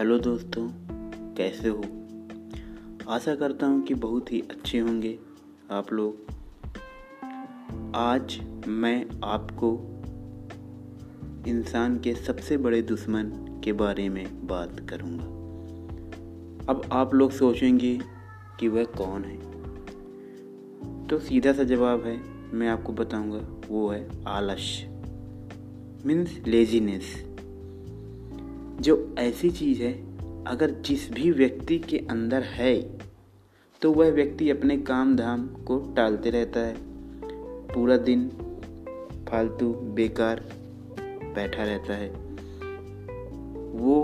Hello दोस्तों, कैसे हो? आशा करता हूँ कि बहुत ही अच्छे होंगे आप लोग। आज मैं आपको इंसान के सबसे बड़े दुश्मन के बारे में बात करूँगा। अब आप लोग सोचेंगे कि वह कौन है, तो सीधा सा जवाब है, मैं आपको बताऊँगा, वो है आलस्य, मीन्स लेजीनेस। जो ऐसी चीज़ है, अगर जिस भी व्यक्ति के अंदर है तो वह व्यक्ति अपने काम धाम को टालते रहता है, पूरा दिन फालतू बेकार बैठा रहता है। वो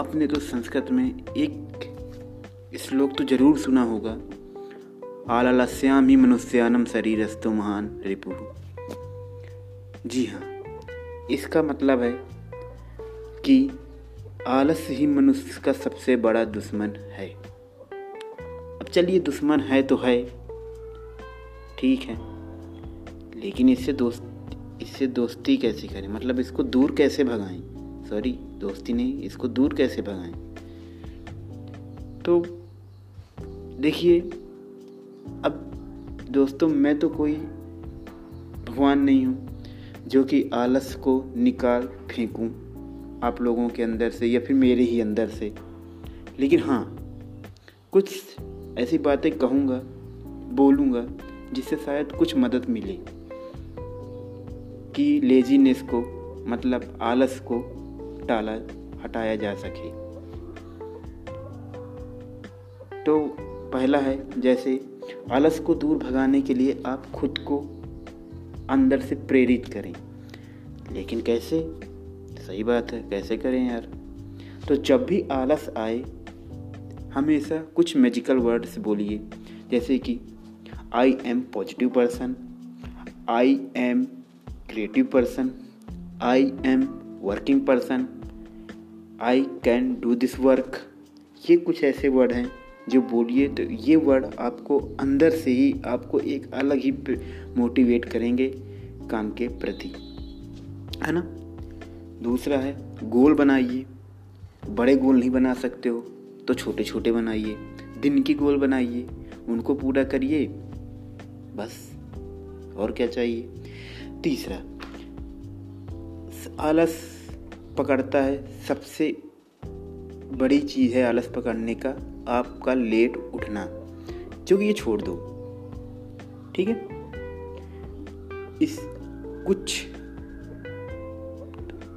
आपने तो संस्कृत में एक श्लोक तो जरूर सुना होगा, आलस्याम ही मनुष्यानम शरीरस्थो महान रिपु। जी हाँ, इसका मतलब है कि आलस्य ही मनुष्य का सबसे बड़ा दुश्मन है। अब चलिए, दुश्मन है तो है, ठीक है, लेकिन इससे दोस्ती कैसे करें, मतलब इसको दूर कैसे भगाएं, इसको दूर कैसे भगाएं। तो देखिए, अब दोस्तों, मैं तो कोई भगवान नहीं हूँ जो कि आलस्य को निकाल फेंकूँ आप लोगों के अंदर से या फिर मेरे ही अंदर से, लेकिन हाँ, कुछ ऐसी बातें कहूँगा, बोलूँगा, जिससे शायद कुछ मदद मिले कि लेजीनेस को, मतलब आलस को हटाया जा सके। तो पहला है, जैसे आलस को दूर भगाने के लिए आप खुद को अंदर से प्रेरित करें, लेकिन कैसे? सही बात है, कैसे करें यार? तो जब भी आलस आए, हमेशा कुछ मैजिकल वर्ड्स बोलिए, जैसे कि I am positive person, I am creative person, I am working person, I can do this work. ये कुछ ऐसे वर्ड हैं जो बोलिए, तो ये वर्ड आपको अंदर से ही, आपको एक अलग ही मोटिवेट करेंगे काम के प्रति, है ना। दूसरा है, गोल बनाइए। बड़े गोल नहीं बना सकते हो तो छोटे छोटे बनाइए, दिन की गोल बनाइए, उनको पूरा करिए, बस, और क्या चाहिए। तीसरा, आलस पकड़ता है, सबसे बड़ी चीज़ है आलस पकड़ने का, आपका लेट उठना, जो कि ये छोड़ दो, ठीक है। इस कुछ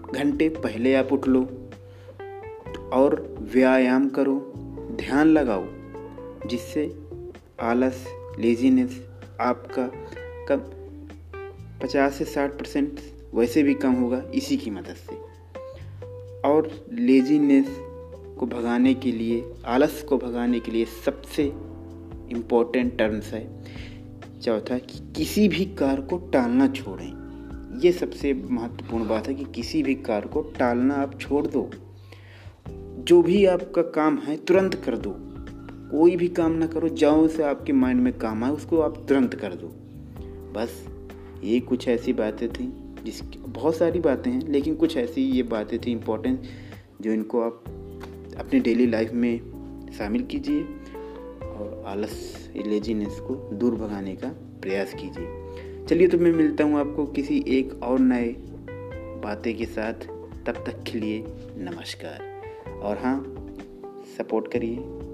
घंटे पहले आप उठ लो और व्यायाम करो, ध्यान लगाओ, जिससे आलस, लेजीनेस आपका कम 50 से 60% वैसे भी कम होगा इसी की मदद से। और लेजीनेस को भगाने के लिए, आलस को भगाने के लिए सबसे इम्पोर्टेंट टर्म्स है चौथा, कि किसी भी कार्य को टालना छोड़ें। ये सबसे महत्वपूर्ण बात है कि किसी भी कार्य को टालना आप छोड़ दो। जो भी आपका काम है तुरंत कर दो, कोई भी काम ना करो, जहाँ से आपके माइंड में काम आए उसको आप तुरंत कर दो, बस। ये कुछ ऐसी बातें थी, जिसकी बहुत सारी बातें हैं, लेकिन कुछ ऐसी ये बातें थी इम्पोर्टेंट, जो इनको आप अपनी डेली लाइफ में शामिल कीजिए और आलस, लेजीनेस को दूर भगाने का प्रयास कीजिए। चलिए, तो मैं मिलता हूँ आपको किसी एक और नए बातें के साथ, तब तक के लिए नमस्कार। और हाँ, सपोर्ट करिए।